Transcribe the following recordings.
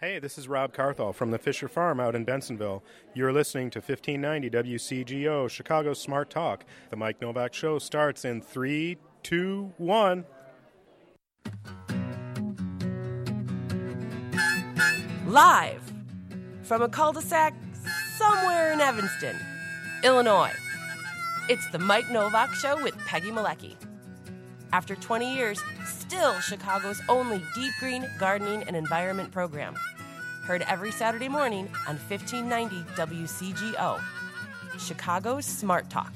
Hey, this is Rob Carthol from the Fisher Farm out in Bensonville. You're listening to 1590 WCGO, Chicago Smart Talk. The Mike Nowak Show starts in 3, 2, 1... Live from a cul-de-sac somewhere in Evanston, Illinois, it's the Mike Nowak Show with Peggy Malecki. After 20 years, still Chicago's only deep green gardening and environment program. Heard every Saturday morning on 1590 WCGO, Chicago's Smart Talk.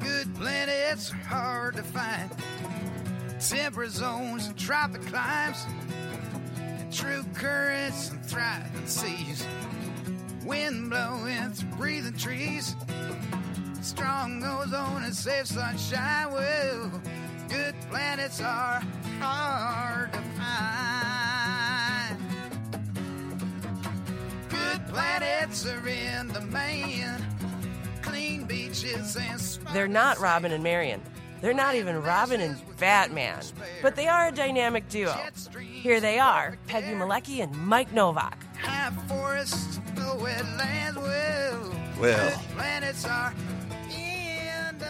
Good planets are hard to find. Temperate zones and tropic climes. True currents and thriving seas, wind blowing through breathing trees, strong ozone and safe sunshine. Well, good planets are hard to find. Good planets are in demand. Clean beaches and smiles. They're not Robin and Marian. They're not even Robin and Batman, but they are a dynamic duo. Here they are, Peggy Malecki and Mike Nowak. Well,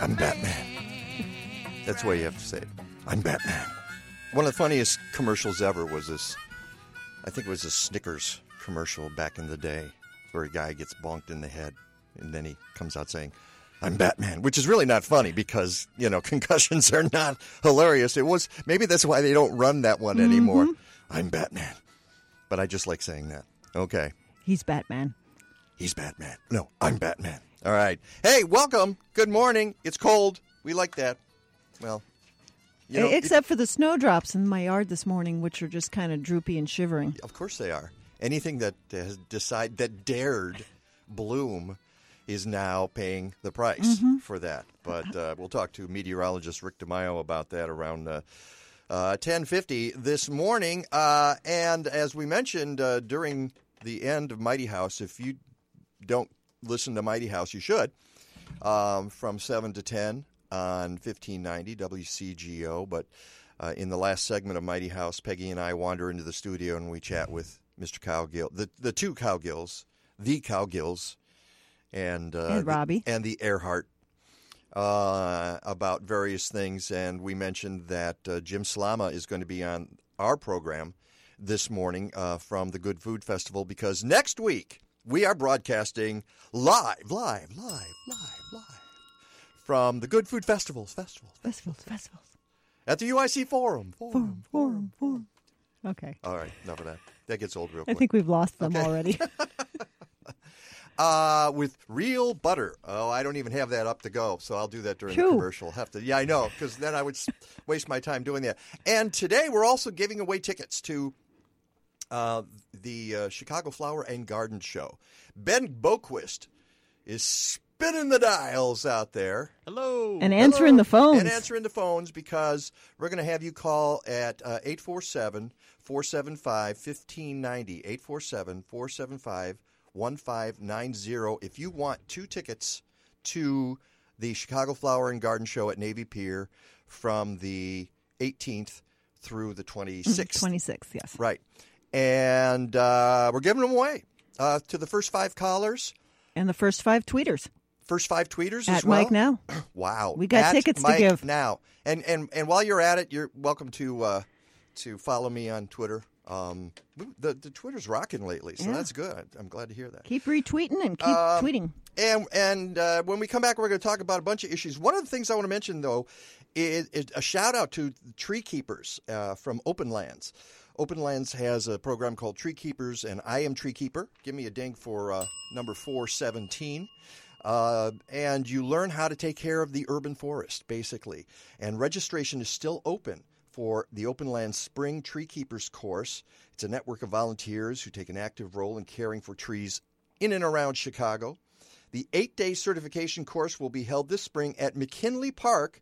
I'm Batman. That's the way you have to say it. I'm Batman. One of the funniest commercials ever was this, I think it was a Snickers commercial back in the day, where a guy gets bonked in the head, and then he comes out saying, I'm Batman, which is really not funny because, you know, concussions are not hilarious. It was, maybe that's why they don't run that one anymore. Mm-hmm. I'm Batman. But I just like saying that. Okay. He's Batman. He's Batman. No, I'm Batman. All right. Hey, welcome. Good morning. It's cold. We like that. Well, you know, except for the snowdrops in my yard this morning, which are just kind of droopy and shivering. Of course they are. Anything that that dared bloom is now paying the price for that. But we'll talk to meteorologist Rick DeMaio about that around 10:50 this morning. And as we mentioned during the end of Mighty House, if you don't listen to Mighty House, you should, from 7 to 10 on 1590 WCGO. But in the last segment of Mighty House, Peggy and I wander into the studio and we chat with Mr. Cowgill, the Cowgills, and Robbie and the Earhart about various things. And we mentioned that Jim Slama is going to be on our program this morning from the Good Food Festival, because next week we are broadcasting live from the Good Food Festivals at the UIC Forum. Okay. All right, enough of that. That gets old real quick. I think we've lost them already. With real butter. Oh, I don't even have that up to go, so I'll do that during the commercial. Have to, yeah, I know, because then I would waste my time doing that. And today we're also giving away tickets to the Chicago Flower and Garden Show. Ben Bonquist is spinning the dials out there. Hello. And answering the phones. And answering the phones, because we're going to have you call at 847-475-1590, 847-475-1590 if you want two tickets to the Chicago Flower and Garden Show at Navy Pier from the 18th through the 26th. 26th, yes. Right. And we're giving them away to the first five callers. And the first five tweeters. First five tweeters at as well? Mike Now. Wow. We got tickets to give. Now. And while you're at it, you're welcome to follow me on Twitter. The Twitter's rocking lately, so that's good. I'm glad to hear that. Keep retweeting and keep tweeting. And when we come back, we're going to talk about a bunch of issues. One of the things I want to mention, though, is a shout-out to Tree Keepers from Open Lands. Open Lands has a program called Tree Keepers, and I am Tree Keeper. Give me a ding for number 417. And you learn how to take care of the urban forest, basically. And registration is still open for the Open Lands Spring Tree Keepers course. It's a network of volunteers who take an active role in caring for trees in and around Chicago. The 8-day certification course will be held this spring at McKinley Park,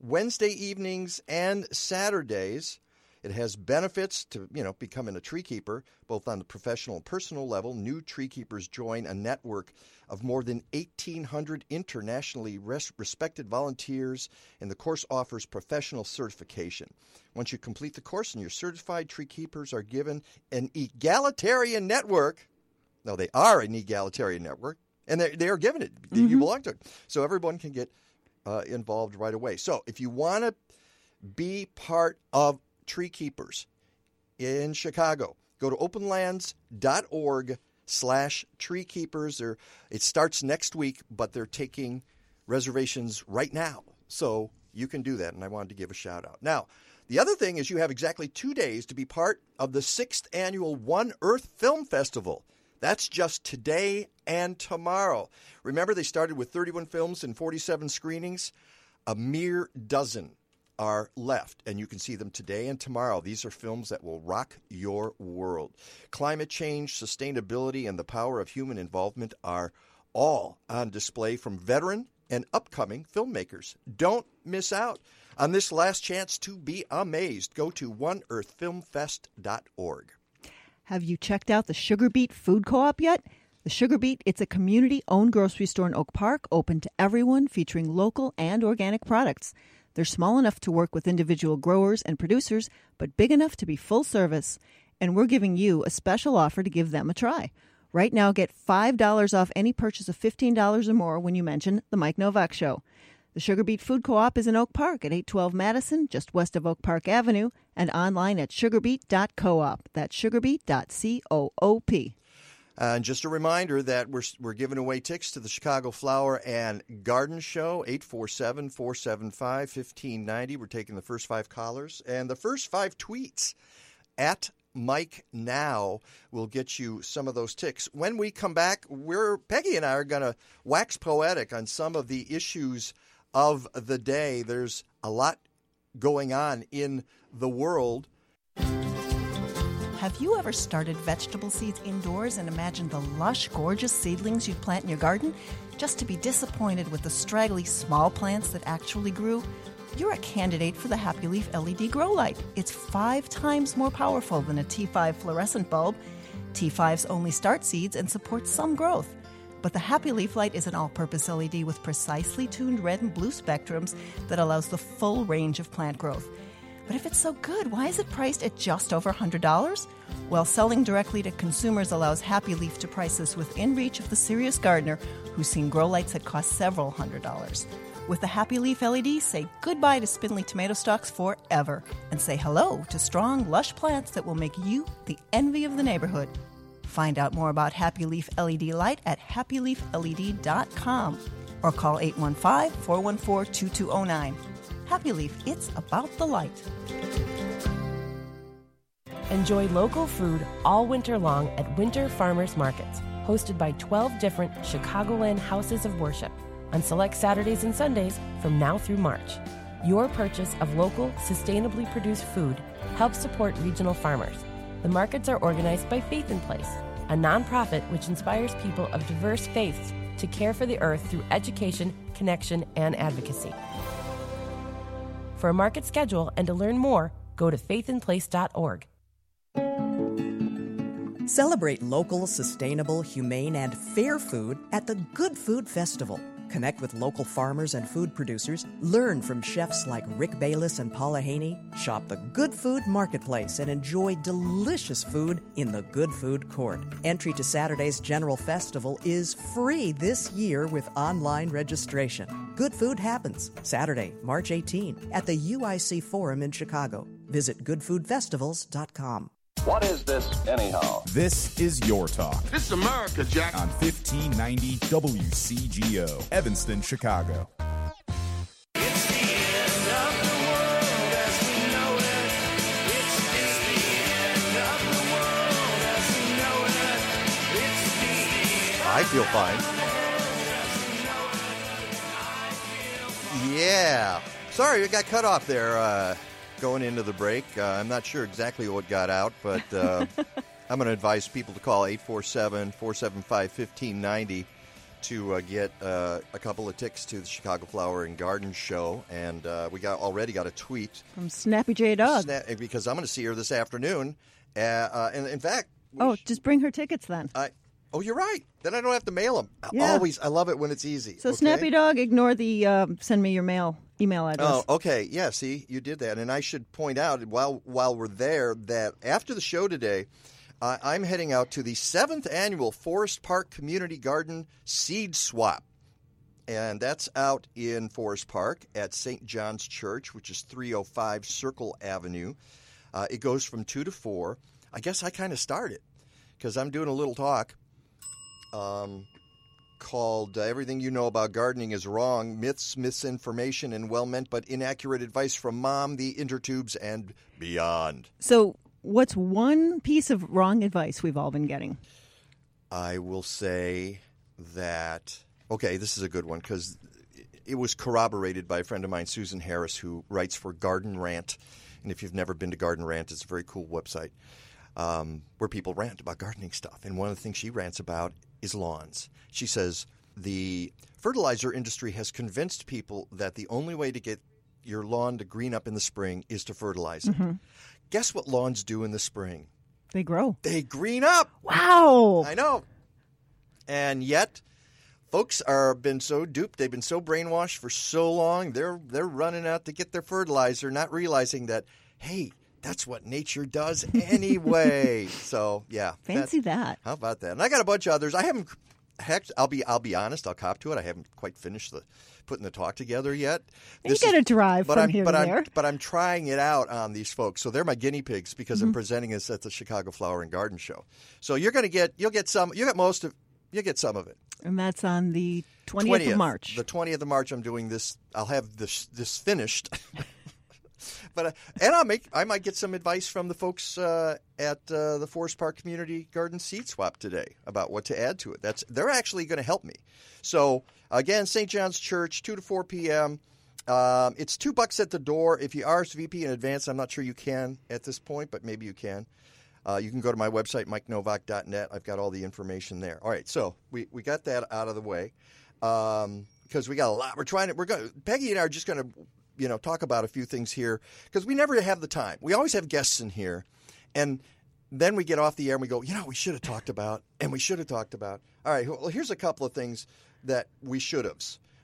Wednesday evenings and Saturdays. It has benefits to, becoming a tree keeper, both on the professional and personal level. New tree keepers join a network of more than 1,800 internationally respected volunteers, and the course offers professional certification. Once you complete the course and you're certified, tree keepers are given an egalitarian network. No, they are an egalitarian network, and they are given it. Mm-hmm. You belong to it. So everyone can get involved right away. So if you want to be part of Tree Keepers in Chicago, go to openlands.org/treekeepers. It starts next week, but they're taking reservations right now. So you can do that, and I wanted to give a shout-out. Now, the other thing is you have exactly 2 days to be part of the 6th Annual One Earth Film Festival. That's just today and tomorrow. Remember, they started with 31 films and 47 screenings. A mere dozen are left, and you can see them today and tomorrow. These are films that will rock your world. Climate change, sustainability, and the power of human involvement are all on display from veteran and upcoming filmmakers. Don't miss out on this last chance to be amazed. Go to oneearthfilmfest.org. Have you checked out the Sugar Beet Food Co-op yet? The Sugar Beet, it's a community-owned grocery store in Oak Park, open to everyone, featuring local and organic products. They're small enough to work with individual growers and producers, but big enough to be full service. And we're giving you a special offer to give them a try. Right now, get $5 off any purchase of $15 or more when you mention The Mike Nowak Show. The Sugar Beet Food Co-op is in Oak Park at 812 Madison, just west of Oak Park Avenue, and online at sugarbeet.coop. That's sugarbeet.coop. And just a reminder that we're giving away tickets to the Chicago Flower and Garden Show, 847-475-1590. We're taking the first 5 callers. And the first 5 tweets at Mike Now will get you some of those ticks. When we come back, Peggy and I are going to wax poetic on some of the issues of the day. There's a lot going on in the world. Have you ever started vegetable seeds indoors and imagined the lush, gorgeous seedlings you'd plant in your garden, just to be disappointed with the straggly small plants that actually grew? You're a candidate for the Happy Leaf LED grow light. It's 5 times more powerful than a T5 fluorescent bulb. T5s only start seeds and support some growth. But the Happy Leaf light is an all-purpose LED with precisely tuned red and blue spectrums that allows the full range of plant growth. But if it's so good, why is it priced at just over $100? Well, selling directly to consumers allows Happy Leaf to price this within reach of the serious gardener who's seen grow lights that cost several $100s. With the Happy Leaf LED, say goodbye to spindly tomato stalks forever and say hello to strong, lush plants that will make you the envy of the neighborhood. Find out more about Happy Leaf LED light at happyleafled.com or call 815-414-2209. Happy Leaf, it's about the light. Enjoy local food all winter long at Winter Farmers Markets, hosted by 12 different Chicagoland houses of worship on select Saturdays and Sundays from now through March. Your purchase of local, sustainably produced food helps support regional farmers. The markets are organized by Faith in Place, a nonprofit which inspires people of diverse faiths to care for the earth through education, connection, and advocacy. For a market schedule and to learn more, go to faithinplace.org. Celebrate local, sustainable, humane, and fair food at the Good Food Festival. Connect with local farmers and food producers, learn from chefs like Rick Bayless and Paula Haney, shop the Good Food Marketplace, and enjoy delicious food in the Good Food Court. Entry to Saturday's General Festival is free this year with online registration. Good Food happens Saturday, March 18, at the UIC Forum in Chicago. Visit goodfoodfestivals.com. What is this, anyhow? This is your talk. This is America, Jack. On 1590 WCGO, Evanston, Chicago. It's the end of the world as we know it. It's the end of the world as we know it. It's the end of the world. I feel fine. Yeah. Sorry, I got cut off there, going into the break. I'm not sure exactly what got out, but I'm going to advise people to call 847-475-1590 to get a couple of tickets to the Chicago Flower and Garden Show, and we already got a tweet from Snappy J Dog because I'm going to see her this afternoon. And in fact, just bring her tickets then. Oh, you're right. Then I don't have to mail them. Yeah. I love it when it's easy. So, okay? Snappy Dog, ignore the send me your email address. Oh, okay. Yeah, see, you did that. And I should point out while we're there that after the show today, I'm heading out to the 7th Annual Forest Park Community Garden Seed Swap. And that's out in Forest Park at St. John's Church, which is 305 Circle Avenue. It goes from 2 to 4. I guess I kind of started because I'm doing a little talk. Called Everything You Know About Gardening is Wrong, Myths, Misinformation, and Well-Meant But Inaccurate Advice from Mom, the Intertubes, and Beyond. So what's one piece of wrong advice we've all been getting? I will say that, okay, this is a good one because it was corroborated by a friend of mine, Susan Harris, who writes for Garden Rant. And if you've never been to Garden Rant, it's a very cool website where people rant about gardening stuff. And one of the things she rants about is lawns. She says, the fertilizer industry has convinced people that the only way to get your lawn to green up in the spring is to fertilize it. Mm-hmm. Guess what lawns do in the spring? They grow. They green up. Wow. I know. And yet, folks are been so duped. They've been so brainwashed for so long. They're running out to get their fertilizer, not realizing that, hey, that's what nature does anyway. So, yeah. Fancy that. How about that? And I got a bunch of others. I'll be honest. I'll cop to it. I haven't quite finished putting the talk together yet. But I'm trying it out on these folks. So they're my guinea pigs because I'm presenting this at the Chicago Flower and Garden Show. So you'll get some of it. And that's on the 20th of March. The 20th of March I'm doing this. I'll have this finished. I might get some advice from the folks at the Forest Park Community Garden Seed Swap today about what to add to it. They're actually going to help me. So again, St. John's Church, 2 to 4 p.m. It's $2 at the door. If you RSVP in advance, I'm not sure you can at this point, but maybe you can. You can go to my website, MikeNowak.net. I've got all the information there. All right, so we got that out of the way because we got a lot. Peggy and I are just going to, talk about a few things here because we never have the time. We always have guests in here, and then we get off the air and we go, we should have talked about. All right, well, here's a couple of things that we should have.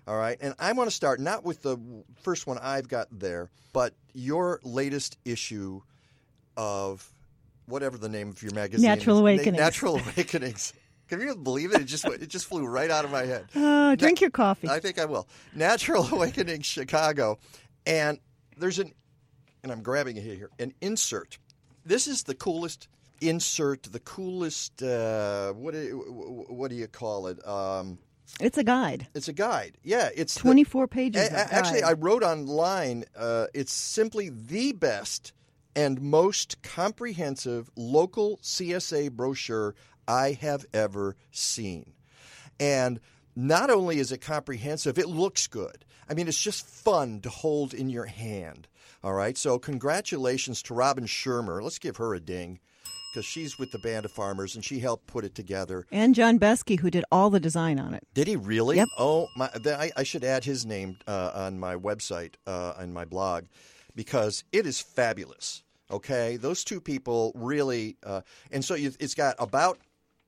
All right, and I want to start not with the first one I've got there, but your latest issue of whatever the name of your magazine is. Natural Awakenings. Can you believe it? It just flew right out of my head. Drink your coffee. I think I will. Natural Awakenings Chicago. And there's I'm grabbing it here, an insert. This is the coolest insert, the coolest, what do you call it? It's a guide. Yeah. It's 24 pages. Actually, I wrote online, it's simply the best and most comprehensive local CSA brochure I have ever seen. And not only is it comprehensive, it looks good. I mean, it's just fun to hold in your hand. All right, so congratulations to Robin Schirmer. Let's give her a ding because she's with the Band of Farmers, and she helped put it together. And John Besky, who did all the design on it. Did he really? Yep. Oh, I should add his name on my website, on my blog, because it is fabulous. Okay, those two people really and so it's got about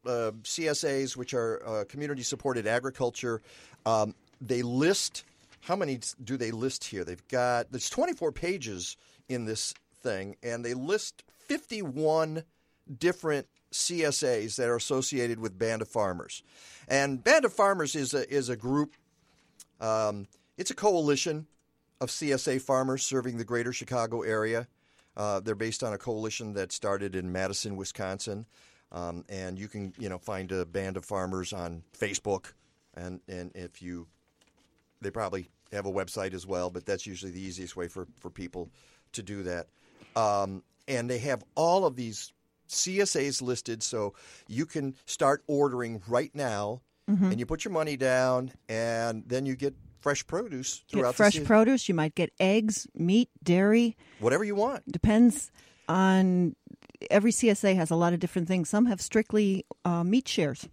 CSAs, which are community-supported agriculture. They list – how many do they list here? They've got – there's 24 pages in this thing, and they list 51 different CSAs that are associated with Band of Farmers. And Band of Farmers is a group it's a coalition of CSA farmers serving the greater Chicago area. They're based on a coalition that started in Madison, Wisconsin. And you can, find a Band of Farmers on Facebook, and they probably have a website as well, but that's usually the easiest way for people to do that. And they have all of these CSAs listed, so you can start ordering right now, and you put your money down, and then you get fresh produce throughout the season. Fresh produce. You might get eggs, meat, dairy. Whatever you want. Depends on... Every CSA has a lot of different things. Some have strictly meat shares.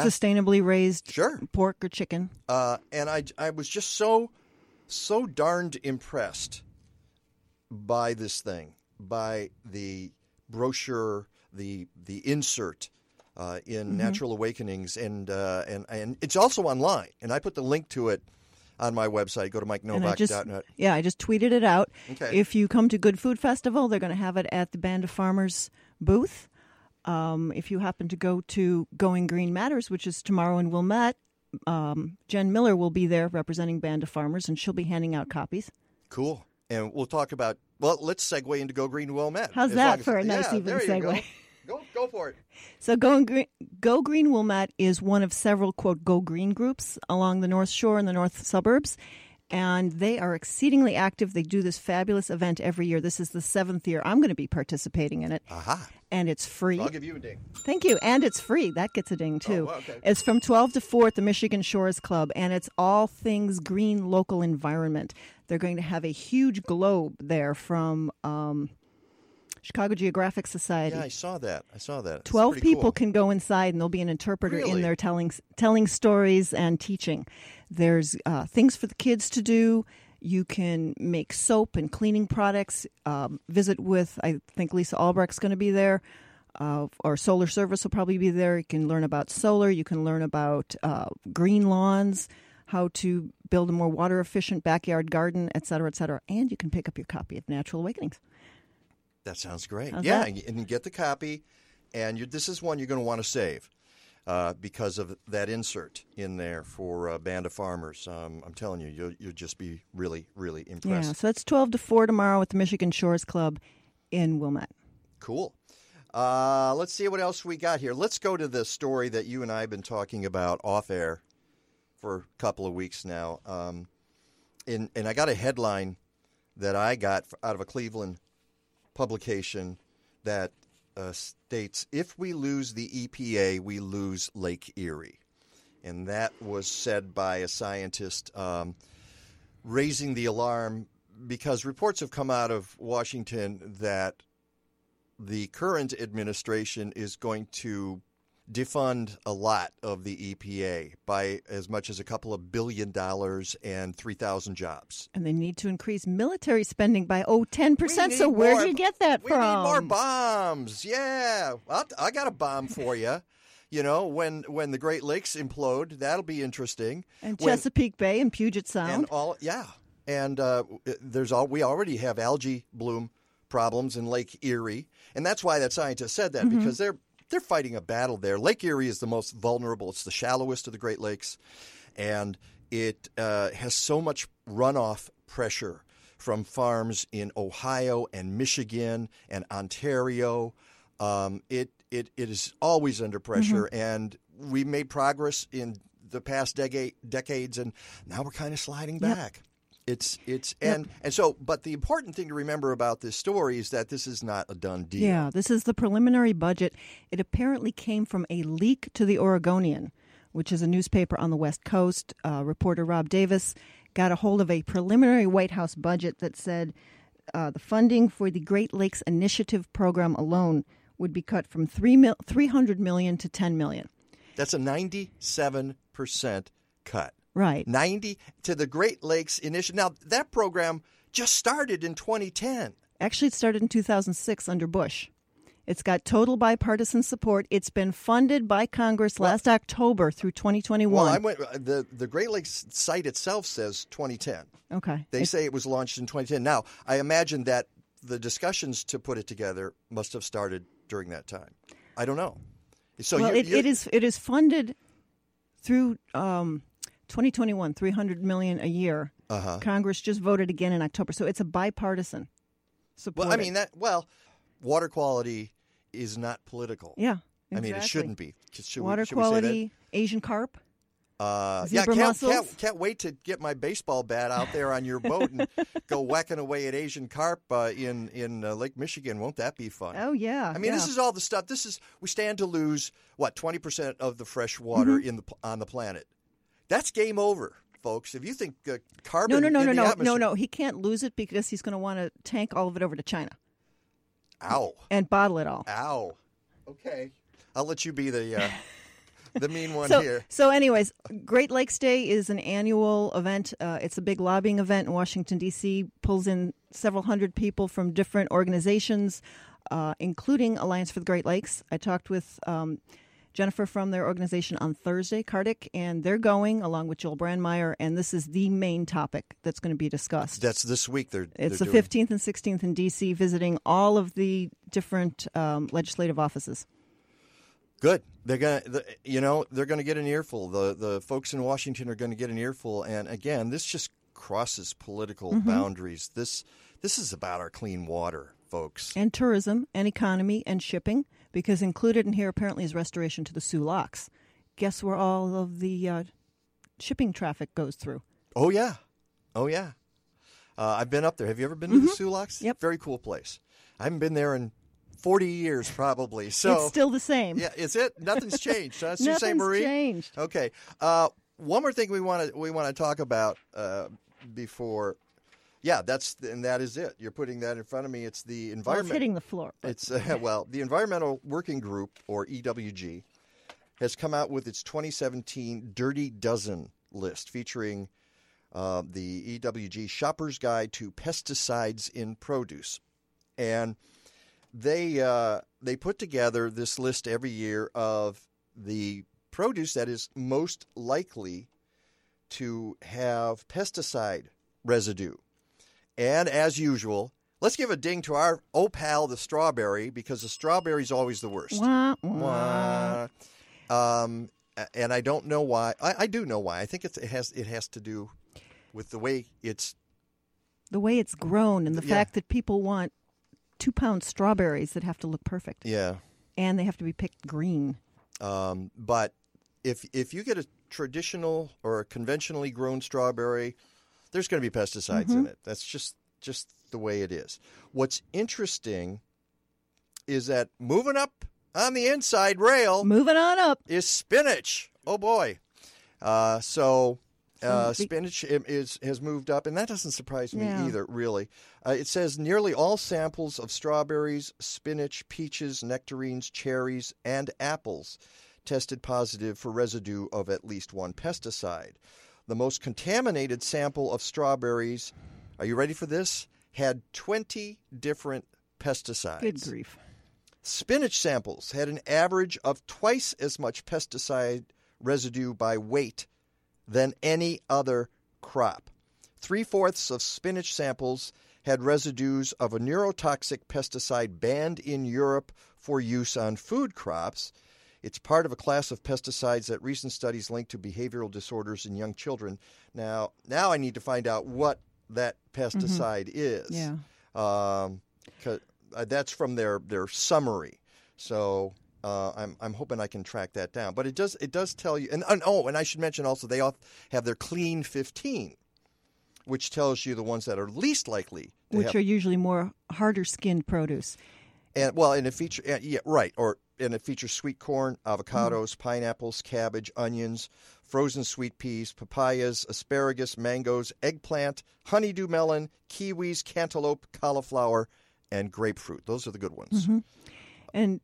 sustainably raised pork or chicken. And I was just so darned impressed by this thing, by the brochure, the insert in Natural Awakenings, and it's also online. And I put the link to it on my website. Go to MikeNowak.net. Yeah, I just tweeted it out. Okay. If you come to Good Food Festival, they're going to have it at the Band of Farmers booth. If you happen to go to Going Green Matters, which is tomorrow in Wilmette, Jen Miller will be there representing Band of Farmers, and she'll be handing out copies. Cool. And we'll talk about, well, let's segue into Go Green Wilmette. How's that for a nice even segue? Go for it. So Go Green Wilmette is one of several, quote, Go Green groups along the North Shore and the North Suburbs, and they are exceedingly active. They do this fabulous event every year. This is the 7th year I'm going to be participating in it. Aha. And it's free. I'll give you a ding. Thank you. And it's free. That gets a ding, too. Oh, okay. It's from 12 to 4 at the Michigan Shores Club, and it's all things green local environment. They're going to have a huge globe there from... Chicago Geographic Society. Yeah, I saw that. 12 people can go inside, and there'll be an interpreter in there telling stories and teaching. There's things for the kids to do. You can make soap and cleaning products. Visit with, I think Lisa Albrecht's going to be there. Or Solar Service will probably be there. You can learn about solar. You can learn about green lawns, how to build a more water-efficient backyard garden, et cetera, et cetera. And you can pick up your copy of Natural Awakenings. That sounds great. How's that? And get the copy, and this is one you're going to want to save because of that insert in there for Band of Farmers. I'm telling you, you'll just be really, really impressed. Yeah, so that's 12 to 4 tomorrow at the Michigan Shores Club in Wilmette. Cool. Let's see what else we got here. Let's go to the story that you and I have been talking about off-air for a couple of weeks now. And I got a headline that I got out of a Cleveland publication that states, if we lose the EPA, we lose Lake Erie. And that was said by a scientist raising the alarm because reports have come out of Washington that the current administration is going to defund a lot of the EPA by as much as a couple of $2 billion and 3,000 jobs. And they need to increase military spending by 10%. So where do you get that from? We need more bombs. Yeah. I got a bomb for you. You know, when the Great Lakes implode, that'll be interesting. And Chesapeake Bay and Puget Sound. And all, yeah. And we already have algae bloom problems in Lake Erie. And that's why that scientist said that, because they're fighting a battle there. Lake Erie is the most vulnerable. It's the shallowest of the Great Lakes, and it has so much runoff pressure from farms in Ohio and Michigan and Ontario. It is always under pressure, and we made progress in the past decades, and now we're kind of sliding back. But the important thing to remember about this story is that this is not a done deal. Yeah, this is the preliminary budget. It apparently came from a leak to the Oregonian, which is a newspaper on the West Coast. Reporter Rob Davis got a hold of a preliminary White House budget that said the funding for the Great Lakes Initiative program alone would be cut from $300 million to $10 million. That's a 97% cut. Right. 90 to the Great Lakes Initiative. Now, that program just started in 2010. Actually, it started in 2006 under Bush. It's got total bipartisan support. It's been funded by Congress last October through 2021. Well, the Great Lakes site itself says 2010. Okay. They say it was launched in 2010. Now, I imagine that the discussions to put it together must have started during that time. I don't know. So it is funded through 2021, $300 million a year. Congress just voted again in October. So it's a bipartisan support. Well, I mean, water quality is not political. Yeah, exactly. I mean, it shouldn't be. Should we say that? Asian carp, zebra mussels. Can't wait to get my baseball bat out there on your boat and go whacking away at Asian carp in Lake Michigan. Won't that be fun? Oh, yeah. I mean, this is all the stuff. We stand to lose, 20% of the fresh water on the planet. That's game over, folks. If you think carbon atmosphere... No. He can't lose it because he's going to want to tank all of it over to China. Ow. And bottle it all. Ow. Okay. I'll let you be the the mean one here. So anyways, Great Lakes Day is an annual event. It's a big lobbying event in Washington, D.C., pulls in several hundred people from different organizations, including Alliance for the Great Lakes. I talked with Jennifer from their organization on Thursday, Kardec, and they're going along with Joel Brandmeier, and this is the main topic that's going to be discussed. That's this week. It's the 15th and 16th in D.C., visiting all of the different legislative offices. Good. They're gonna, they're gonna get an earful. The folks in Washington are gonna get an earful, and again, this just crosses political boundaries. This is about our clean water, folks, and tourism, and economy, and shipping. Because included in here apparently is restoration to the Soo Locks. Guess where all of the shipping traffic goes through? Oh yeah. I've been up there. Have you ever been to the Soo Locks? Yep. Very cool place. I haven't been there in 40 years probably. So it's still the same. Yeah, is it? Nothing's changed. Huh? Nothing's Saint Marie? Changed. Okay. One more thing we want to talk about before. Yeah, that is it. You're putting that in front of me. It's the environment. It's hitting the floor. The Environmental Working Group, or EWG, has come out with its 2017 Dirty Dozen list featuring the EWG Shopper's Guide to Pesticides in Produce. And they put together this list every year of the produce that is most likely to have pesticide residue. And as usual, let's give a ding to our old pal, the strawberry, because the strawberry's always the worst. Wah, wah. Wah. And I don't know why. I do know why. I think it has to do with the way it's grown and the fact that people want 2-pound strawberries that have to look perfect. Yeah, and they have to be picked green. But if you get a traditional or a conventionally grown strawberry, there's going to be pesticides in it. That's just the way it is. What's interesting is that moving up on the inside rail, is spinach. Oh boy! Spinach has moved up, and that doesn't surprise me either. Really, it says nearly all samples of strawberries, spinach, peaches, nectarines, cherries, and apples tested positive for residue of at least one pesticide. The most contaminated sample of strawberries, are you ready for this? Had 20 different pesticides. Good grief. Spinach samples had an average of twice as much pesticide residue by weight than any other crop. 3/4 of spinach samples had residues of a neurotoxic pesticide banned in Europe for use on food crops. It's part of a class of pesticides that recent studies link to behavioral disorders in young children. Now I need to find out what that pesticide is. Yeah, 'cause, that's from their summary. So I'm hoping I can track that down. But it does tell you. And I should mention also they all have their Clean 15, which tells you the ones that are least likely, which are usually more harder skinned produce. And it features sweet corn, avocados, pineapples, cabbage, onions, frozen sweet peas, papayas, asparagus, mangoes, eggplant, honeydew melon, kiwis, cantaloupe, cauliflower, and grapefruit. Those are the good ones. Mm-hmm. And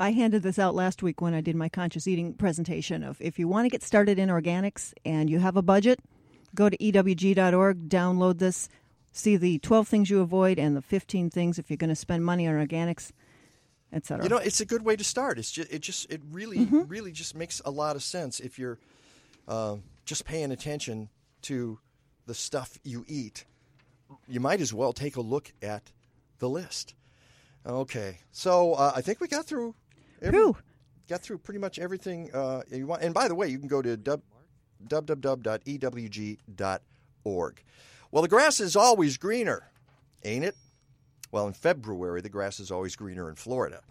I handed this out last week when I did my conscious eating presentation of if you want to get started in organics and you have a budget, go to EWG.org, download this, see the 12 things you avoid and the 15 things if you're going to spend money on organics. You know, it's a good way to start. It really makes a lot of sense if you're just paying attention to the stuff you eat. You might as well take a look at the list. Okay, so I think we got through. Got through pretty much everything you want. And by the way, you can go to www.ewg.org. Well, the grass is always greener, ain't it? Well, in February, the grass is always greener in Florida.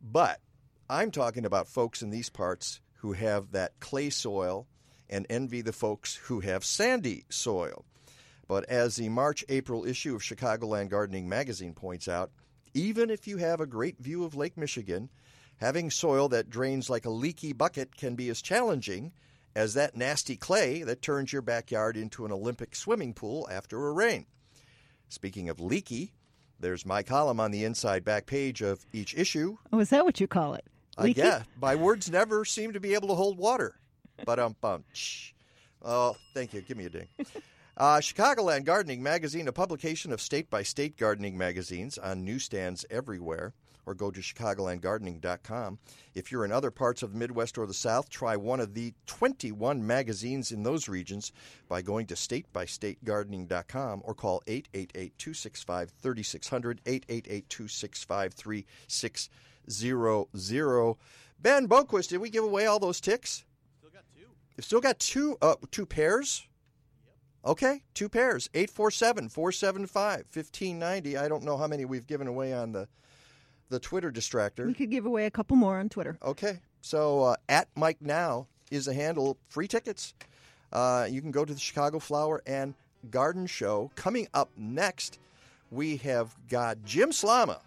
But I'm talking about folks in these parts who have that clay soil and envy the folks who have sandy soil. But as the March-April issue of Chicagoland Gardening Magazine points out, even if you have a great view of Lake Michigan, having soil that drains like a leaky bucket can be as challenging as that nasty clay that turns your backyard into an Olympic swimming pool after a rain. Speaking of leaky, there's my column on the inside back page of each issue. Oh, is that what you call it? Leaky? Yeah, my words never seem to be able to hold water. Ba-dum-bum-tsh. Oh, thank you. Give me a ding. Chicagoland Gardening Magazine, a publication of state-by-state gardening magazines on newsstands everywhere, or go to chicagolandgardening.com. If you're in other parts of the Midwest or the South, try one of the 21 magazines in those regions by going to statebystategardening.com or call 888-265-3600, 888-265-3600. Ben Bonquist, did we give away all those ticks? Still got two. You've still got two pairs? Okay, two pairs, 847-475-1590. I don't know how many we've given away on the Twitter distractor. We could give away a couple more on Twitter. Okay, so at Mike Now is a handle, free tickets. You can go to the Chicago Flower and Garden Show. Coming up next, we have got Jim Slama.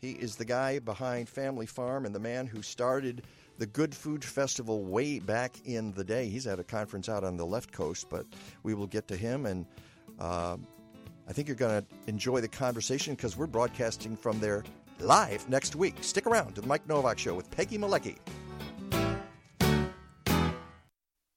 He is the guy behind Family Farm and the man who started the Good Food Festival way back in the day. He's at a conference out on the left coast, but we will get to him. And I think you're going to enjoy the conversation because we're broadcasting from there live next week. Stick around to the Mike Nowak Show with Peggy Malecki.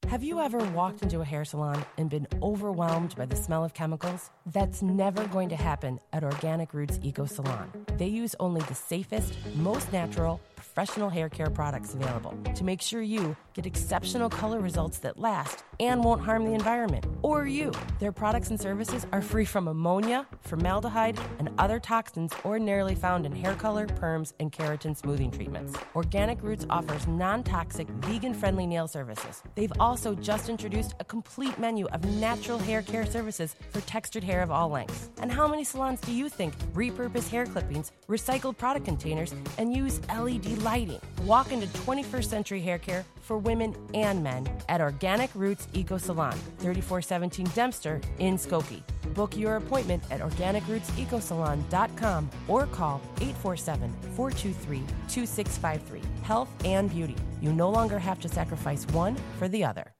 Have you ever walked into a hair salon and been overwhelmed by the smell of chemicals? That's never going to happen at Organic Roots Eco Salon. They use only the safest, most natural, professional hair care products available to make sure you get exceptional color results that last and won't harm the environment or you. Their products and services are free from ammonia, formaldehyde, and other toxins ordinarily found in hair color, perms, and keratin smoothing treatments. Organic Roots offers non-toxic, vegan-friendly nail services. They've also just introduced a complete menu of natural hair care services for textured hair of all lengths. And how many salons do you think repurpose hair clippings, recycled product containers, and use LED lighting? Walk into 21st century hair care for women and men at Organic Roots Eco Salon, 3417 Dempster in Skokie. Book your appointment at organicrootsecosalon.com or call 847-423-2653. Health and beauty. You no longer have to sacrifice one for the other.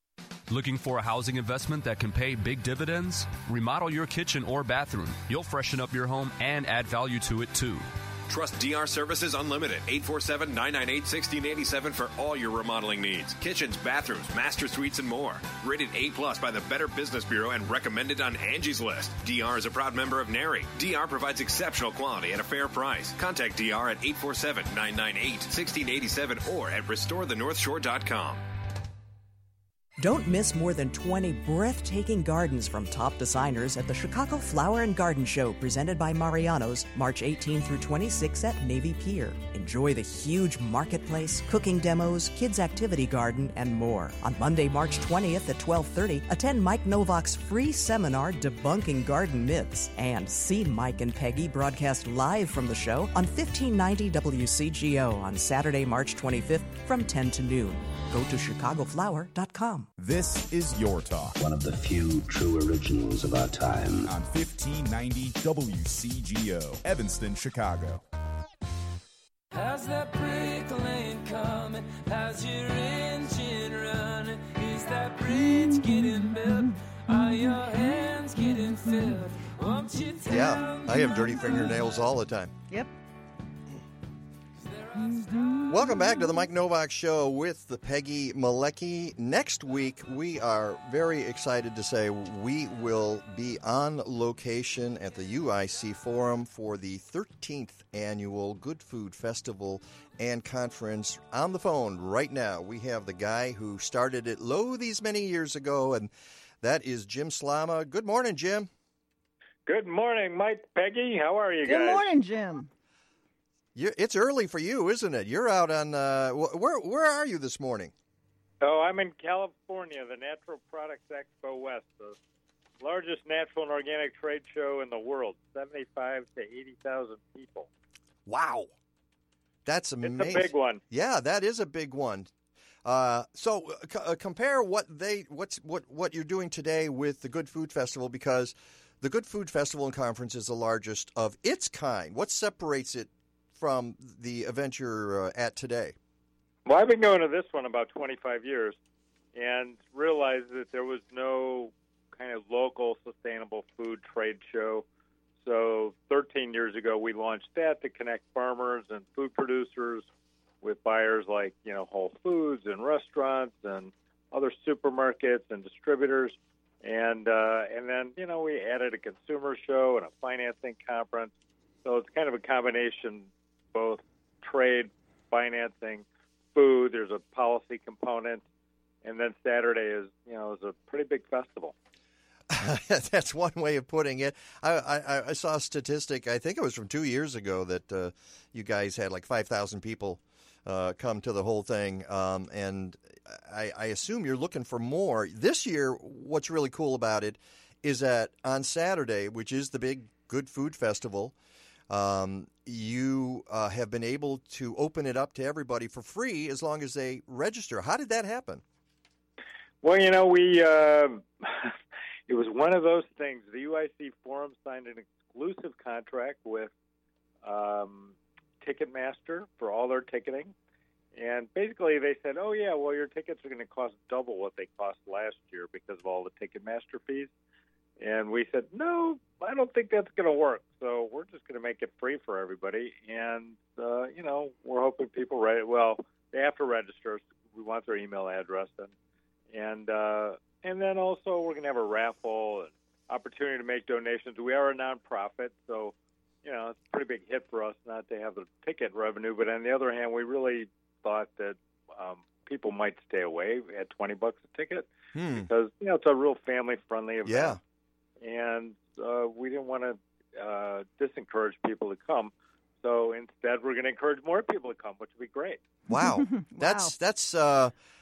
Looking for a housing investment that can pay big dividends? Remodel your kitchen or bathroom. You'll freshen up your home and add value to it, too. Trust DR Services Unlimited, 847-998-1687 for all your remodeling needs. Kitchens, bathrooms, master suites, and more. Rated A-plus by the Better Business Bureau and recommended on Angie's List. DR is a proud member of NARI. DR provides exceptional quality at a fair price. Contact DR at 847-998-1687 or at restorethenorthshore.com. Don't miss more than 20 breathtaking gardens from top designers at the Chicago Flower and Garden Show presented by Mariano's March 18 through 26 at Navy Pier. Enjoy the huge marketplace, cooking demos, kids' activity garden, and more. On Monday, March 20th at 12:30, attend Mike Nowak's free seminar, Debunking Garden Myths, and see Mike and Peggy broadcast live from the show on 1590 WCGO on Saturday, March 25th from 10 to noon. Go to ChicagoFlower.com. This is Your Talk. One of the few true originals of our time. On 1590 WCGO, Evanston, Chicago. How's that brake lane coming? How's your engine running? Is that bridge getting built? Are your hands getting filled? Won't you tell I have dirty fingernails all the time. Yep. Welcome back to the Mike Nowak Show with the Peggy Malecki. Next week, we are very excited to say we will be on location at the UIC Forum for the 13th Annual Good Food Festival and Conference. On the phone right now, we have the guy who started it these many years ago, and that is Jim Slama. Good morning, Jim. Good morning, Mike, Peggy. How are you guys? Good morning, Jim. It's early for you, isn't it? You're out on where are you this morning? Oh, I'm in California, the Natural Products Expo West, the largest natural and organic trade show in the world, 75,000 to 80,000 people. Wow. That's amazing. It's a big one. Yeah, that is a big one. So compare what you're doing today with the Good Food Festival, because the Good Food Festival and Conference is the largest of its kind. What separates it from the event you're at today? Well, I've been going to this one about 25 years and realized that there was no kind of local sustainable food trade show. So 13 years ago, we launched that to connect farmers and food producers with buyers like, you know, Whole Foods and restaurants and other supermarkets and distributors. And then, you know, we added a consumer show and a financing conference. So it's kind of a combination, both trade, financing, food. There's a policy component. And then Saturday is, you know, is a pretty big festival. That's one way of putting it. I saw a statistic, I think it was from 2 years ago, that you guys had like 5,000 people come to the whole thing. And I assume you're looking for more. This year, what's really cool about it is that on Saturday, which is the big Good Food Festival, you have been able to open it up to everybody for free as long as they register. How did that happen? Well, you know, we... It was one of those things. The UIC Forum signed an exclusive contract with Ticketmaster for all their ticketing. And basically they said, oh, yeah, well, your tickets are going to cost double what they cost last year because of all the Ticketmaster fees. And we said, no, I don't think that's going to work. So we're just going to make it free for everybody. And, you know, we're hoping people well, they have to register. We want their email address. And then also we're going to have a raffle, an opportunity to make donations. We are a nonprofit, so, you know, it's a pretty big hit for us not to have the ticket revenue. But on the other hand, we really thought that people might stay away at $20 a ticket because, you know, it's a real family-friendly event. Yeah. And we didn't want to disencourage people to come. So instead we're going to encourage more people to come, which would be great. Wow. That's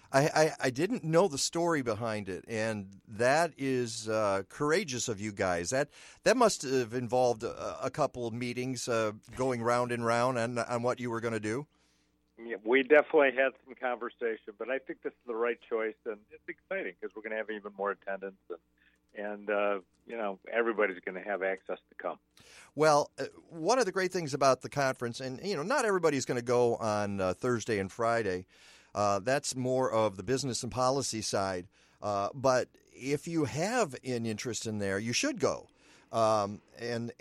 I didn't know the story behind it, and that is courageous of you guys. That must have involved a couple of meetings going round and round on what you were going to do. Yeah, we definitely had some conversation, but I think this is the right choice, and it's exciting because we're going to have even more attendance, and you know, everybody's going to have access to come. Well, one of the great things about the conference, and, you know, not everybody's going to go on Thursday and Friday. That's more of the business and policy side. But if you have an interest in there, you should go and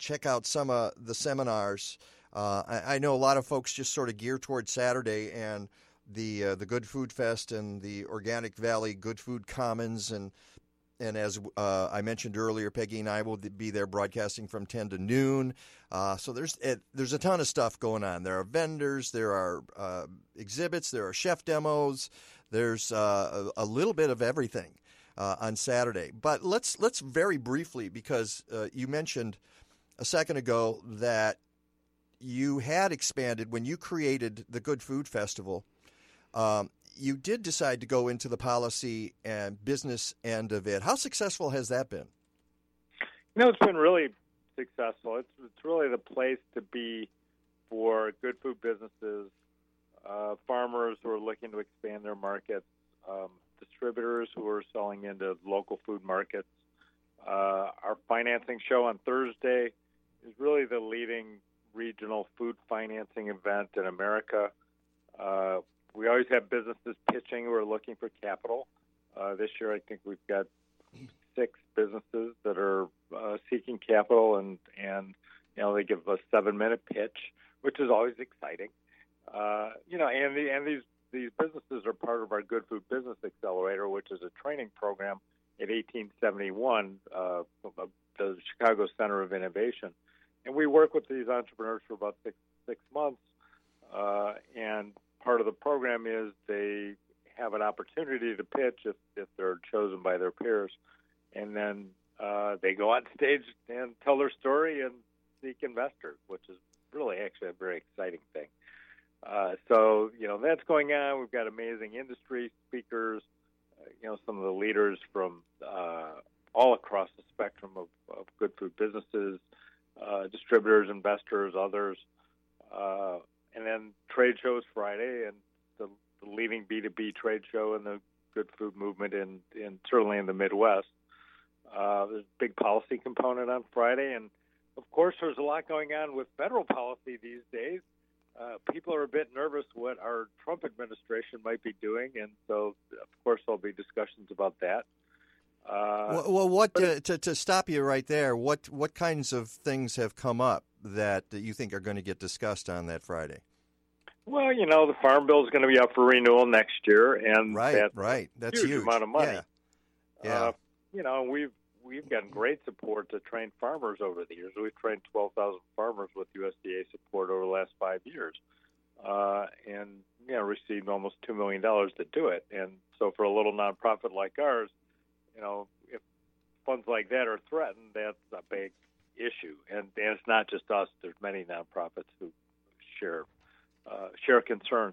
check out some of the seminars. I know a lot of folks just sort of gear towards Saturday and the Good Food Fest and the Organic Valley Good Food Commons. And as I mentioned earlier, Peggy and I will be there broadcasting from 10 to noon. So there's a ton of stuff going on. There are vendors, there are exhibits, there are chef demos. There's a little bit of everything on Saturday. But let's very briefly, because you mentioned a second ago that you had expanded when you created the Good Food Festival. You did decide to go into the policy and business end of it. How successful has that been? You know, it's been really successful. It's really the place to be for good food businesses, farmers who are looking to expand their markets, distributors who are selling into local food markets. Our financing show on Thursday is really the leading regional food financing event in America. We always have businesses pitching who are looking for capital. This year, I think we've got 6 businesses that are seeking capital, and you know, they give a 7-minute pitch, which is always exciting. You know, and these businesses are part of our Good Food Business Accelerator, which is a training program at 1871, the Chicago Center of Innovation, and we work with these entrepreneurs for about six months, and part of the program is they have an opportunity to pitch if they're chosen by their peers. And then they go on stage and tell their story and seek investors, which is really actually a very exciting thing. So, you know, that's going on. We've got amazing industry speakers, you know, some of the leaders from all across the spectrum of good food businesses, distributors, investors, others. And then trade shows Friday, and the leading B2B trade show in the good food movement, and certainly in the Midwest. There's a big policy component on Friday. And, of course, there's a lot going on with federal policy these days. People are a bit nervous what our Trump administration might be doing, and so, of course, there'll be discussions about that. Well, what to stop you right there, what kinds of things have come up that you think are going to get discussed on that Friday? Well, you know, the Farm Bill is going to be up for renewal next year, and that's a huge amount of money. Yeah. You know, we've gotten great support to train farmers over the years. We've trained 12,000 farmers with USDA support over the last 5 years, and received almost $2 million to do it. And so, for a little nonprofit like ours, you know, if funds like that are threatened, that's a big issue. And it's not just us. There's many nonprofits who share concern,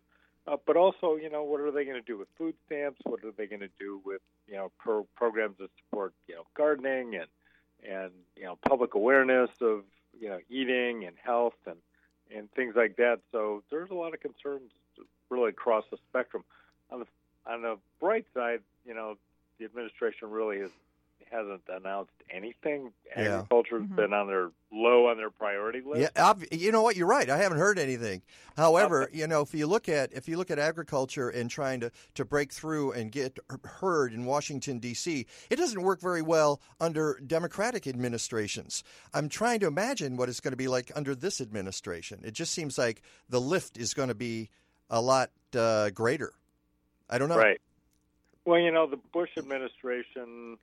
but also, you know, what are they going to do with food stamps? What are they going to do with, you know, programs that support, you know, gardening and you know, public awareness of, you know, eating and health and things like that? So there's a lot of concerns really across the spectrum. On the bright side, you know, the administration really hasn't announced anything. Agriculture's been on their low on their priority list. Yeah, you know what? You're right. I haven't heard anything. However, you know, if you look at agriculture and trying to break through and get heard in Washington, D.C., it doesn't work very well under Democratic administrations. I'm trying to imagine what it's going to be like under this administration. It just seems like the lift is going to be a lot greater. I don't know. Right. Well, you know, the Bush administration,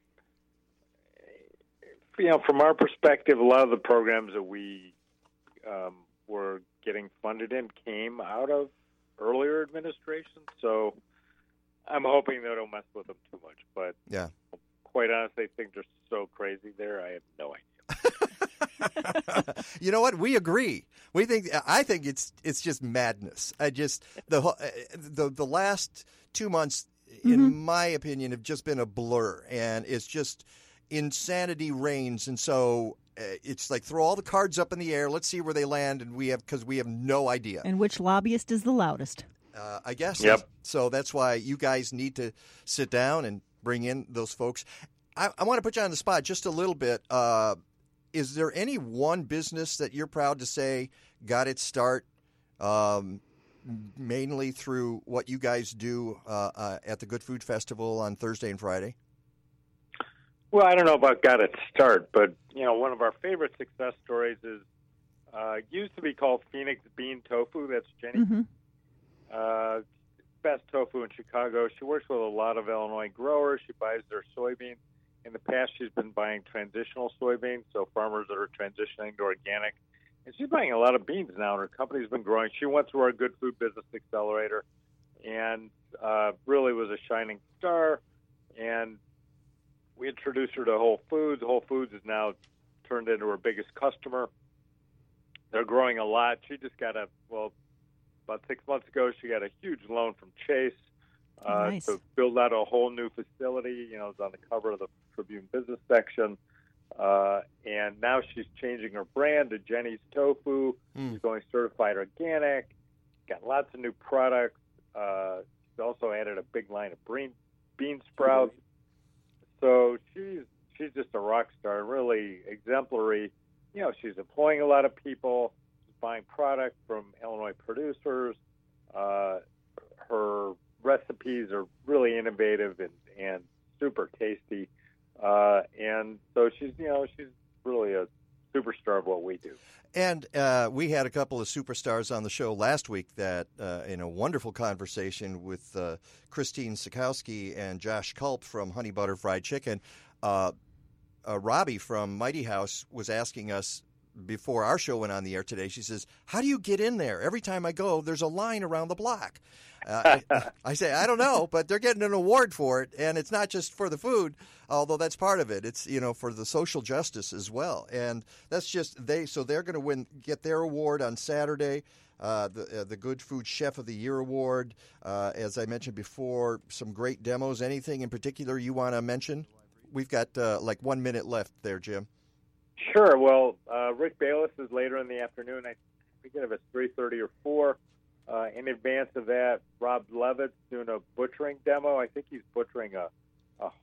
you know, from our perspective, a lot of the programs that we were getting funded in came out of earlier administrations. So I'm hoping they don't mess with them too much. But yeah, quite honestly, things are so crazy there, I have no idea. You know what? We agree. I think it's just madness. The last 2 months, in my opinion, have just been a blur, and it's just insanity reigns, and so it's like throw all the cards up in the air. Let's see where they land, because we have no idea. And which lobbyist is the loudest? I guess. Yep. So that's why you guys need to sit down and bring in those folks. I want to put you on the spot just a little bit. Is there any one business that you're proud to say got its start mainly through what you guys do at the Good Food Festival on Thursday and Friday? Well, I don't know about got its start, but, you know, one of our favorite success stories is used to be called Phoenix Bean Tofu. That's Jenny. Best tofu in Chicago. She works with a lot of Illinois growers. She buys their soybeans. In the past, she's been buying transitional soybeans, so farmers that are transitioning to organic. And she's buying a lot of beans now, and her company's been growing. She went through our Good Food Business Accelerator and really was a shining star, and we introduced her to Whole Foods. Whole Foods is now turned into her biggest customer. They're growing a lot. She just got about 6 months ago, she got a huge loan from Chase to build out a whole new facility. You know, it's on the cover of the Tribune Business section. And now she's changing her brand to Jenny's Tofu. She's going certified organic. Got lots of new products. She's also added a big line of bean sprouts. So she's just a rock star, really exemplary. You know, she's employing a lot of people, she's buying product from Illinois producers. Her recipes are really innovative and super tasty. And so she's really a superstar of what we do. And we had a couple of superstars on the show last week that, in a wonderful conversation with Christine Sikowski and Josh Culp from Honey Butter Fried Chicken, Robbie from Mighty House was asking us before our show went on the air today, she says, how do you get in there? Every time I go, there's a line around the block. I say, I don't know, but they're getting an award for it. And it's not just for the food, although that's part of it. It's, you know, for the social justice as well. And that's just so they're going to get their award on Saturday, the Good Food Chef of the Year Award. As I mentioned before, some great demos. Anything in particular you want to mention? We've got 1 minute left there, Jim. Sure. Well, Rick Bayless is later in the afternoon. I forget if it's 3:30 or 4. In advance of that, Rob Levitt's doing a butchering demo. I think he's butchering a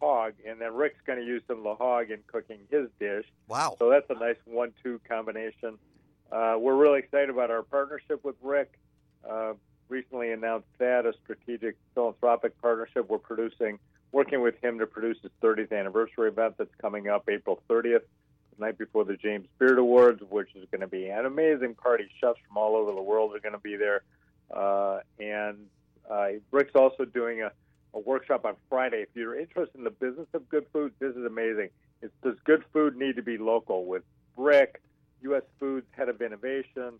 hog, and then Rick's going to use some of the hog in cooking his dish. Wow. So that's a nice 1-2 combination. We're really excited about our partnership with Rick. Recently announced that, a strategic philanthropic partnership we're working with him to produce his 30th anniversary event that's coming up April 30th. Night before the James Beard Awards, which is going to be an amazing party. Chefs from all over the world are going to be there. And Rick's also doing a workshop on Friday. If you're interested in the business of good food, this is amazing. It's Does Good Food Need to Be Local? With Rick, U.S. Foods Head of Innovation,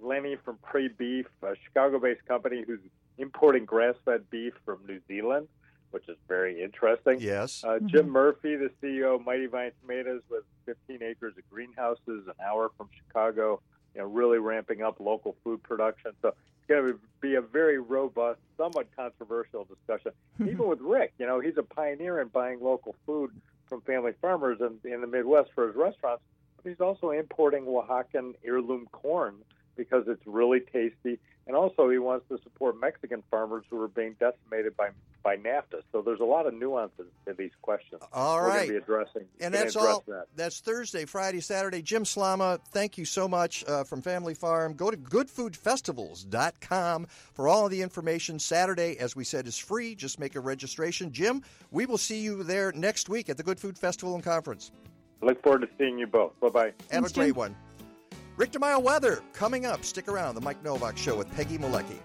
Lenny from Prairie Beef, a Chicago-based company who's importing grass-fed beef from New Zealand, which is very interesting. Yes. Jim Murphy, the CEO of Mighty Vine Tomatoes, with 15 acres of greenhouses an hour from Chicago, really ramping up local food production. So it's going to be a very robust, somewhat controversial discussion, even with Rick. He's a pioneer in buying local food from family farmers in the Midwest for his restaurants. But he's also importing Oaxacan heirloom corn because it's really tasty. And also he wants to support Mexican farmers who are being decimated by NAFTA. So there's a lot of nuances to these questions. All right. We're going to be addressing. And that's all. That's Thursday, Friday, Saturday. Jim Slama, thank you so much from Family Farm. Go to goodfoodfestivals.com for all of the information. Saturday, as we said, is free. Just make a registration. Jim, we will see you there next week at the Good Food Festival and Conference. I look forward to seeing you both. Bye-bye. Have a great one. Rick DeMaio weather coming up. Stick around. The Mike Nowak Show with Peggy Malecki.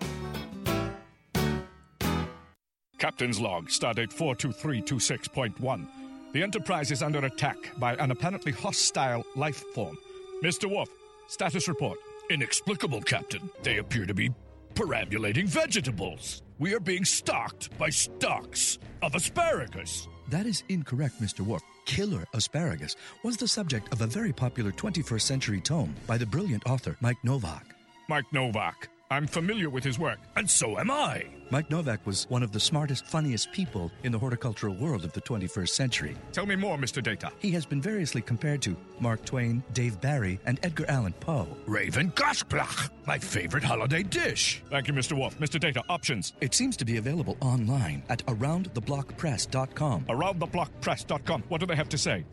Captain's log, Stardate 42326.1. The Enterprise is under attack by an apparently hostile life form. Mr. Wolf, status report. Inexplicable, Captain. They appear to be perambulating vegetables. We are being stalked by stalks of asparagus. That is incorrect, Mr. Wolf. Killer asparagus was the subject of a very popular 21st century tome by the brilliant author Mike Nowak. Mike Nowak. I'm familiar with his work, and so am I. Mike Nowak was one of the smartest, funniest people in the horticultural world of the 21st century. Tell me more, Mr. Data. He has been variously compared to Mark Twain, Dave Barry, and Edgar Allan Poe. Raven Gosplach, my favorite holiday dish. Thank you, Mr. Wolf. Mr. Data, options. It seems to be available online at aroundtheblockpress.com. Aroundtheblockpress.com. What do they have to say?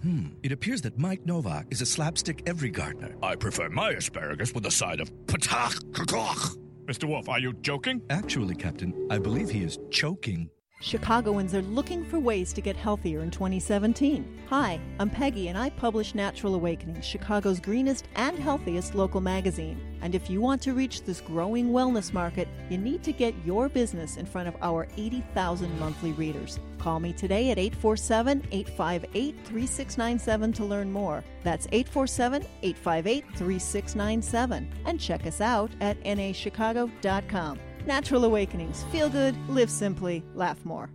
It appears that Mike Nowak is a slapstick every gardener. I prefer my asparagus with a side of patach kakach. Mr. Wolf, are you joking? Actually, Captain, I believe he is choking. Chicagoans are looking for ways to get healthier in 2017. Hi, I'm Peggy, and I publish Natural Awakenings, Chicago's greenest and healthiest local magazine. And if you want to reach this growing wellness market, you need to get your business in front of our 80,000 monthly readers. Call me today at 847-858-3697 to learn more. That's 847-858-3697. And check us out at nachicago.com. Natural Awakenings. Feel good, live simply, laugh more.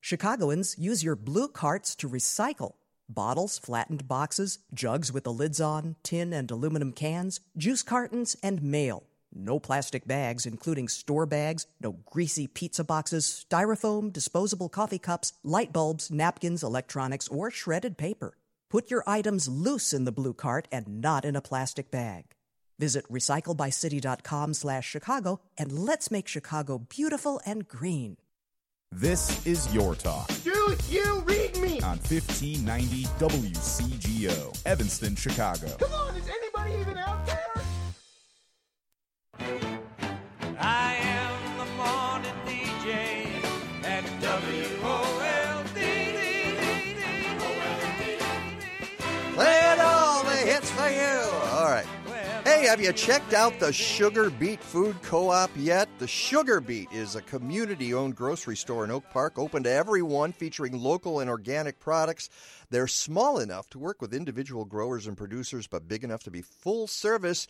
Chicagoans, use your blue carts to recycle. Bottles, flattened boxes, jugs with the lids on, tin and aluminum cans, juice cartons, and mail. No plastic bags, including store bags, no greasy pizza boxes, styrofoam, disposable coffee cups, light bulbs, napkins, electronics, or shredded paper. Put your items loose in the blue cart and not in a plastic bag. Visit recyclebycity.com/Chicago and let's make Chicago beautiful and green. This is Your Talk. Do you read me? On 1590 WCGO, Evanston, Chicago. Come on, is anybody even out there? I am the morning DJ at WOLD. Playing all the hits for you. All right. Hey, have you checked out the Sugar Beet Food Co-op yet? The Sugar Beet is a community-owned grocery store in Oak Park, open to everyone, featuring local and organic products. They're small enough to work with individual growers and producers, but big enough to be full service.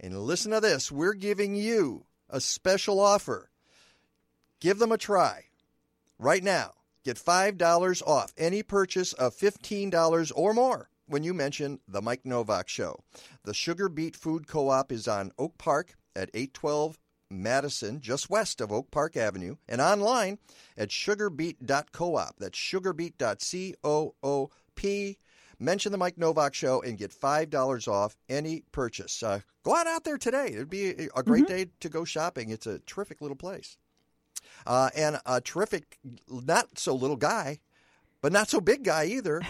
And listen to this. We're giving you a special offer. Give them a try right now. Get $5 off any purchase of $15 or more when you mention the Mike Nowak Show. The Sugar Beet Food Co-op is on Oak Park at 812 Madison, just west of Oak Park Avenue, and online at sugarbeet.coop. That's sugarbeet.coop. Mention the Mike Nowak Show and get $5 off any purchase. Go on out there today. It'd be a great day to go shopping. It's a terrific little place. And a terrific, not so little guy, but not so big guy either.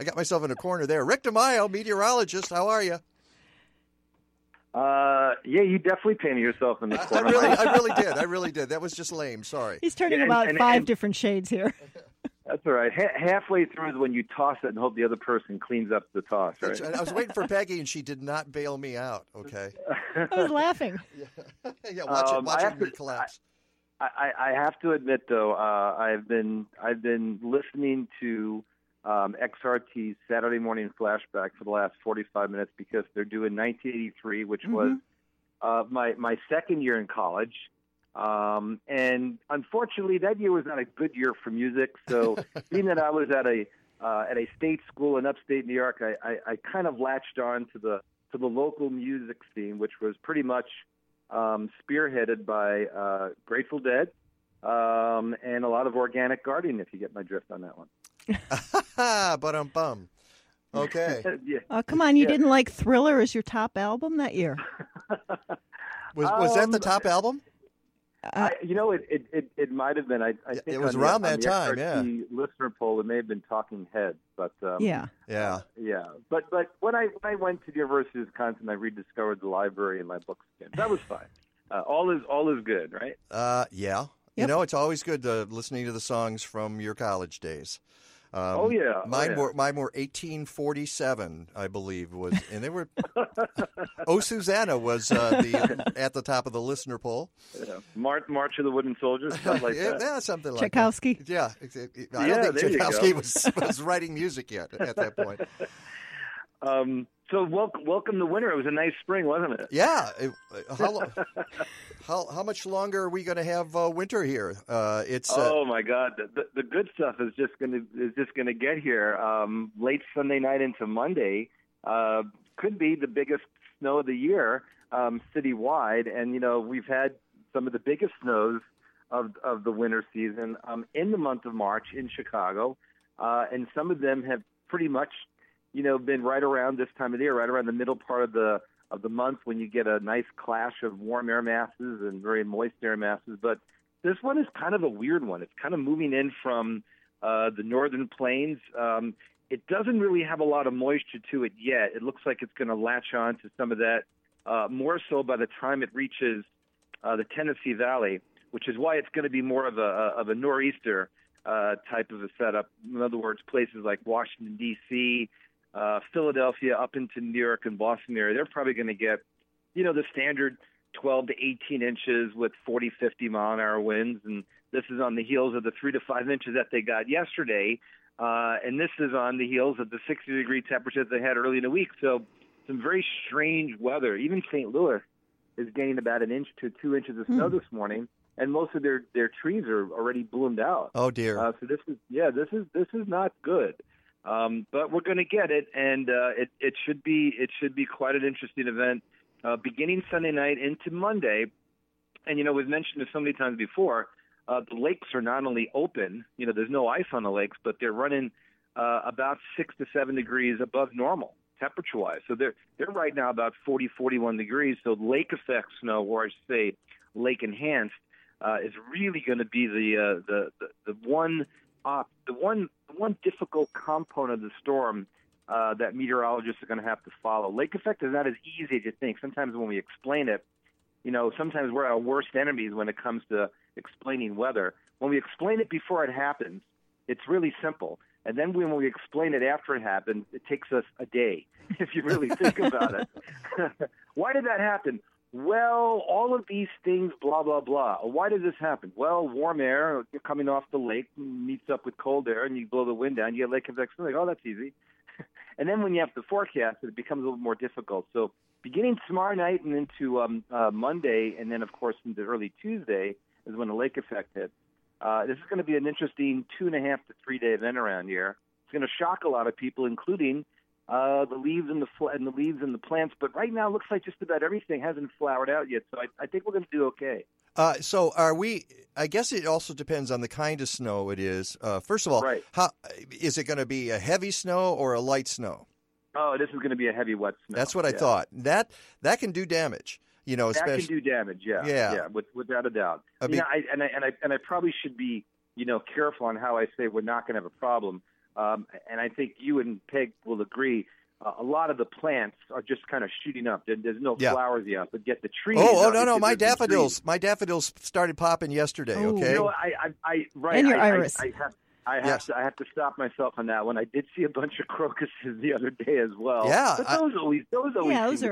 I got myself in a corner there. Rick DeMaio, meteorologist, how are you? Yeah, you definitely painted yourself in the corner. I really did. That was just lame. Sorry. He's turning about five different shades here. That's all right. Halfway through is when you toss it and hope the other person cleans up the toss, right? I was waiting for Peggy, and she did not bail me out, okay? I was laughing. Yeah, watch it collapse. I have to admit, though, I've been listening to XRT's Saturday Morning Flashback for the last 45 minutes because they're doing 1983, which was my second year in college. And unfortunately, that year was not a good year for music. So being that I was at a state school in upstate New York, I kind of latched on to the local music scene, which was pretty much spearheaded by Grateful Dead and a lot of organic gardening, if you get my drift on that one. But I'm bummed. Okay. Yeah. Oh, come on. You didn't like Thriller as your top album that year? Was that the top album? It might have been. I think it was around that time. The listener poll, it may have been Talking Heads, but But when I went to the University of Wisconsin, I rediscovered the library in my books again. That was fine. All is good, right? Yeah. Yep. You know, it's always good listening to the songs from your college days. Mine were 1847, I believe, was, and they were. Oh, Susanna was at the top of the listener poll. Yeah. March of the Wooden Soldiers, something like that. Yeah, something like Tchaikovsky. That. Yeah, exactly. I don't think Tchaikovsky was writing music yet at that point. So welcome to winter. It was a nice spring, wasn't it? Yeah. How much longer are we going to have winter here? Oh my God, the good stuff is just going to get here. Late Sunday night into Monday could be the biggest snow of the year citywide, and you know we've had some of the biggest snows of the winter season in the month of March in Chicago, and some of them have pretty much, you know, been right around this time of the year, right around the middle part of the month when you get a nice clash of warm air masses and very moist air masses. But this one is kind of a weird one. It's kind of moving in from the northern plains. It doesn't really have a lot of moisture to it yet. It looks like it's going to latch on to some of that more so by the time it reaches the Tennessee Valley, which is why it's going to be more of a nor'easter type of a setup. In other words, places like Washington, D.C., Philadelphia up into New York and Boston area, they're probably going to get, you know, the standard 12 to 18 inches with 40, 50 mile an hour winds. And this is on the heels of the 3 to 5 inches that they got yesterday. And this is on the heels of the 60-degree temperatures they had early in the week. So some very strange weather. Even St. Louis is gaining about an inch to 2 inches of snow this morning. And most of their trees are already bloomed out. Oh dear. So this is not good. But we're going to get it, and it should be quite an interesting event beginning Sunday night into Monday. And, you know, we've mentioned this so many times before, the lakes are not only open, you know, there's no ice on the lakes, but they're running about 6 to 7 degrees above normal temperature-wise. So they're right now about 40, 41 degrees. So lake effect snow, or I should say lake enhanced, is really going to be the one difficult component of the storm that meteorologists are going to have to follow. Lake effect is not as easy as you think. Sometimes when we explain it, you know, sometimes we're our worst enemies when it comes to explaining weather. When we explain it before it happens, it's really simple. And then when we explain it after it happens, it takes us a day, if you really think about it. Why did that happen? Well, all of these things, blah, blah, blah. Why does this happen? Well, warm air coming off the lake meets up with cold air, and you blow the wind down. You get lake effect. Like, oh, that's easy. And then when you have to forecast, it becomes a little more difficult. So beginning tomorrow night and into Monday, and then, of course, into early Tuesday is when the lake effect hits. This is going to be an interesting 2.5 to 3 day event around here. It's going to shock a lot of people, including the leaves and the plants, but right now it looks like just about everything hasn't flowered out yet, so I think we're going to do okay. So are we? I guess it also depends on the kind of snow it is. First of all, right. How is it going to be? A heavy snow or a light snow? Oh, this is going to be a heavy wet snow. That's what I thought. That can do damage. You know, especially can do damage. Yeah. Without a doubt. I probably should be, you know, careful on how I say we're not going to have a problem. And I think you and Peg will agree, a lot of the plants are just kind of shooting up. There's no flowers yet, but yet the trees. No. My daffodils started popping yesterday, okay? You know, I, right. And your iris. I, I, I, have, I have to stop myself on that one. I did see a bunch of crocuses the other day as well. Yeah, but those always seem to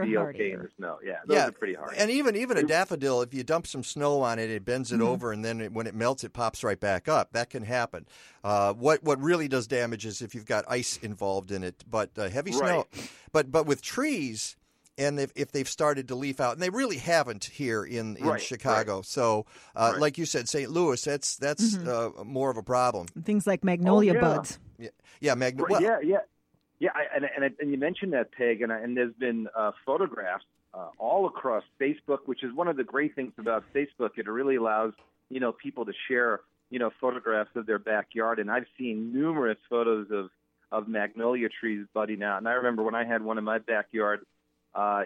be okay in the snow. Yeah, those are pretty hard. And even a daffodil, if you dump some snow on it, it bends it over, and then when it melts, it pops right back up. That can happen. What really does damage is if you've got ice involved in it, but heavy snow. But with trees. And if they've started to leaf out, and they really haven't here in Chicago. So, like you said, St. Louis, that's more of a problem. And things like magnolia buds. Yeah. And you mentioned that, Peg, and there's been photographs all across Facebook, which is one of the great things about Facebook. It really allows people to share photographs of their backyard, and I've seen numerous photos of magnolia trees budding out. And I remember when I had one in my backyard.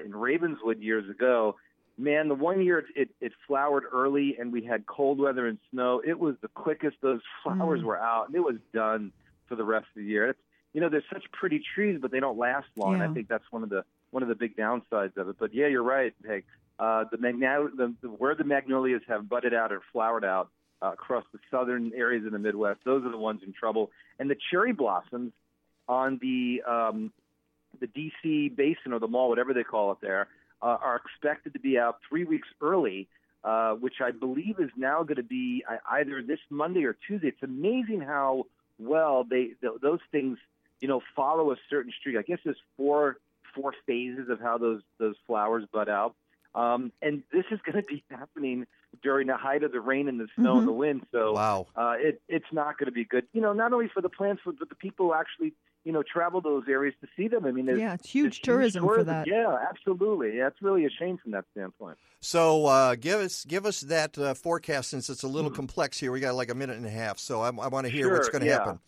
In Ravenswood years ago, man, the one year it flowered early and we had cold weather and snow, it was the quickest those flowers were out, and it was done for the rest of the year. It's, there's such pretty trees, but they don't last long. Yeah. I think that's one of the big downsides of it. But yeah, you're right, Peg. Where the magnolias have budded out or flowered out across the southern areas in the Midwest, those are the ones in trouble. And the cherry blossoms on the D.C. basin or the mall, whatever they call it there, are expected to be out 3 weeks early, which I believe is now going to be either this Monday or Tuesday. It's amazing how well those things, follow a certain streak. I guess there's four phases of how those flowers bud out. And this is going to be happening during the height of the rain and the snow and the wind. So it's not going to be good, not only for the plants, but the people who actually – travel those areas to see them. I mean, it's huge tourism for that. Yeah, absolutely. Yeah, it's really a shame from that standpoint. So give us that forecast, since it's a little complex here. We got like a minute and a half, so I want to hear what's going to happen.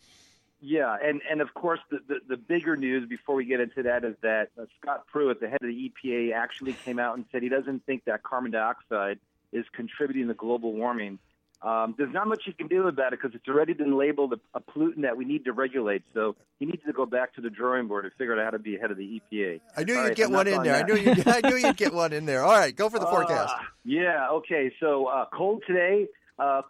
Yeah, and of course, the bigger news before we get into that is that Scott Pruitt, the head of the EPA, actually came out and said he doesn't think that carbon dioxide is contributing to global warming. There's not much you can do about it because it's already been labeled a pollutant that we need to regulate. So he needs to go back to the drawing board and figure out how to be ahead of the EPA. I knew you'd get one in there. I knew you'd get one in there. All right, go for the forecast. Yeah, okay. So cold today,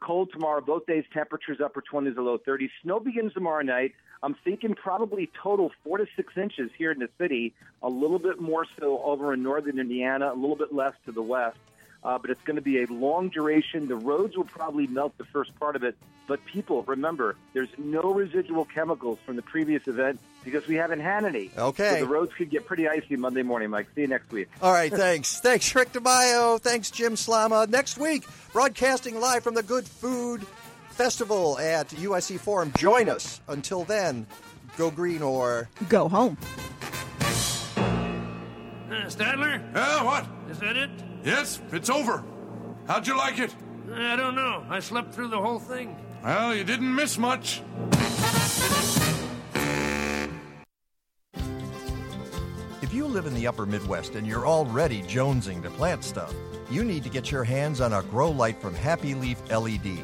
cold tomorrow. Both days, temperatures upper 20s to low 30s. Snow begins tomorrow night. I'm thinking probably total 4 to 6 inches here in the city, a little bit more so over in northern Indiana, a little bit less to the west. But it's going to be a long duration. The roads will probably melt the first part of it. But people, remember, there's no residual chemicals from the previous event because we haven't had any. Okay. So the roads could get pretty icy Monday morning, Mike. See you next week. All right, thanks. Thanks, Rick DeMaio. Thanks, Jim Slama. Next week, broadcasting live from the Good Food Festival at UIC Forum. Join us. Until then, go green or go home. Stadler? Yeah, what? Is that it? Yes, it's over. How'd you like it? I don't know. I slept through the whole thing. Well, you didn't miss much. If you live in the upper Midwest and you're already jonesing to plant stuff, you need to get your hands on a grow light from Happy Leaf LED.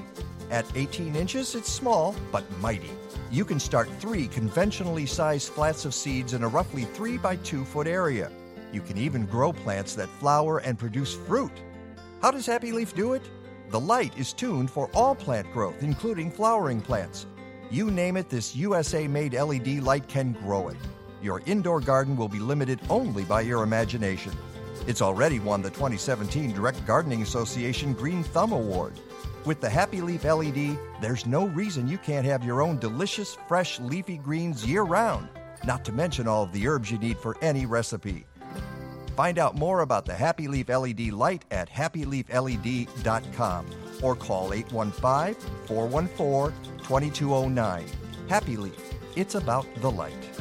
At 18 inches, it's small but mighty. You can start 3 conventionally sized flats of seeds in a roughly 3 by 2 foot area. You can even grow plants that flower and produce fruit. How does Happy Leaf do it? The light is tuned for all plant growth, including flowering plants. You name it, this USA-made LED light can grow it. Your indoor garden will be limited only by your imagination. It's already won the 2017 Direct Gardening Association Green Thumb Award. With the Happy Leaf LED, there's no reason you can't have your own delicious, fresh, leafy greens year-round, not to mention all of the herbs you need for any recipe. Find out more about the Happy Leaf LED light at happyleafled.com or call 815-414-2209. Happy Leaf, it's about the light.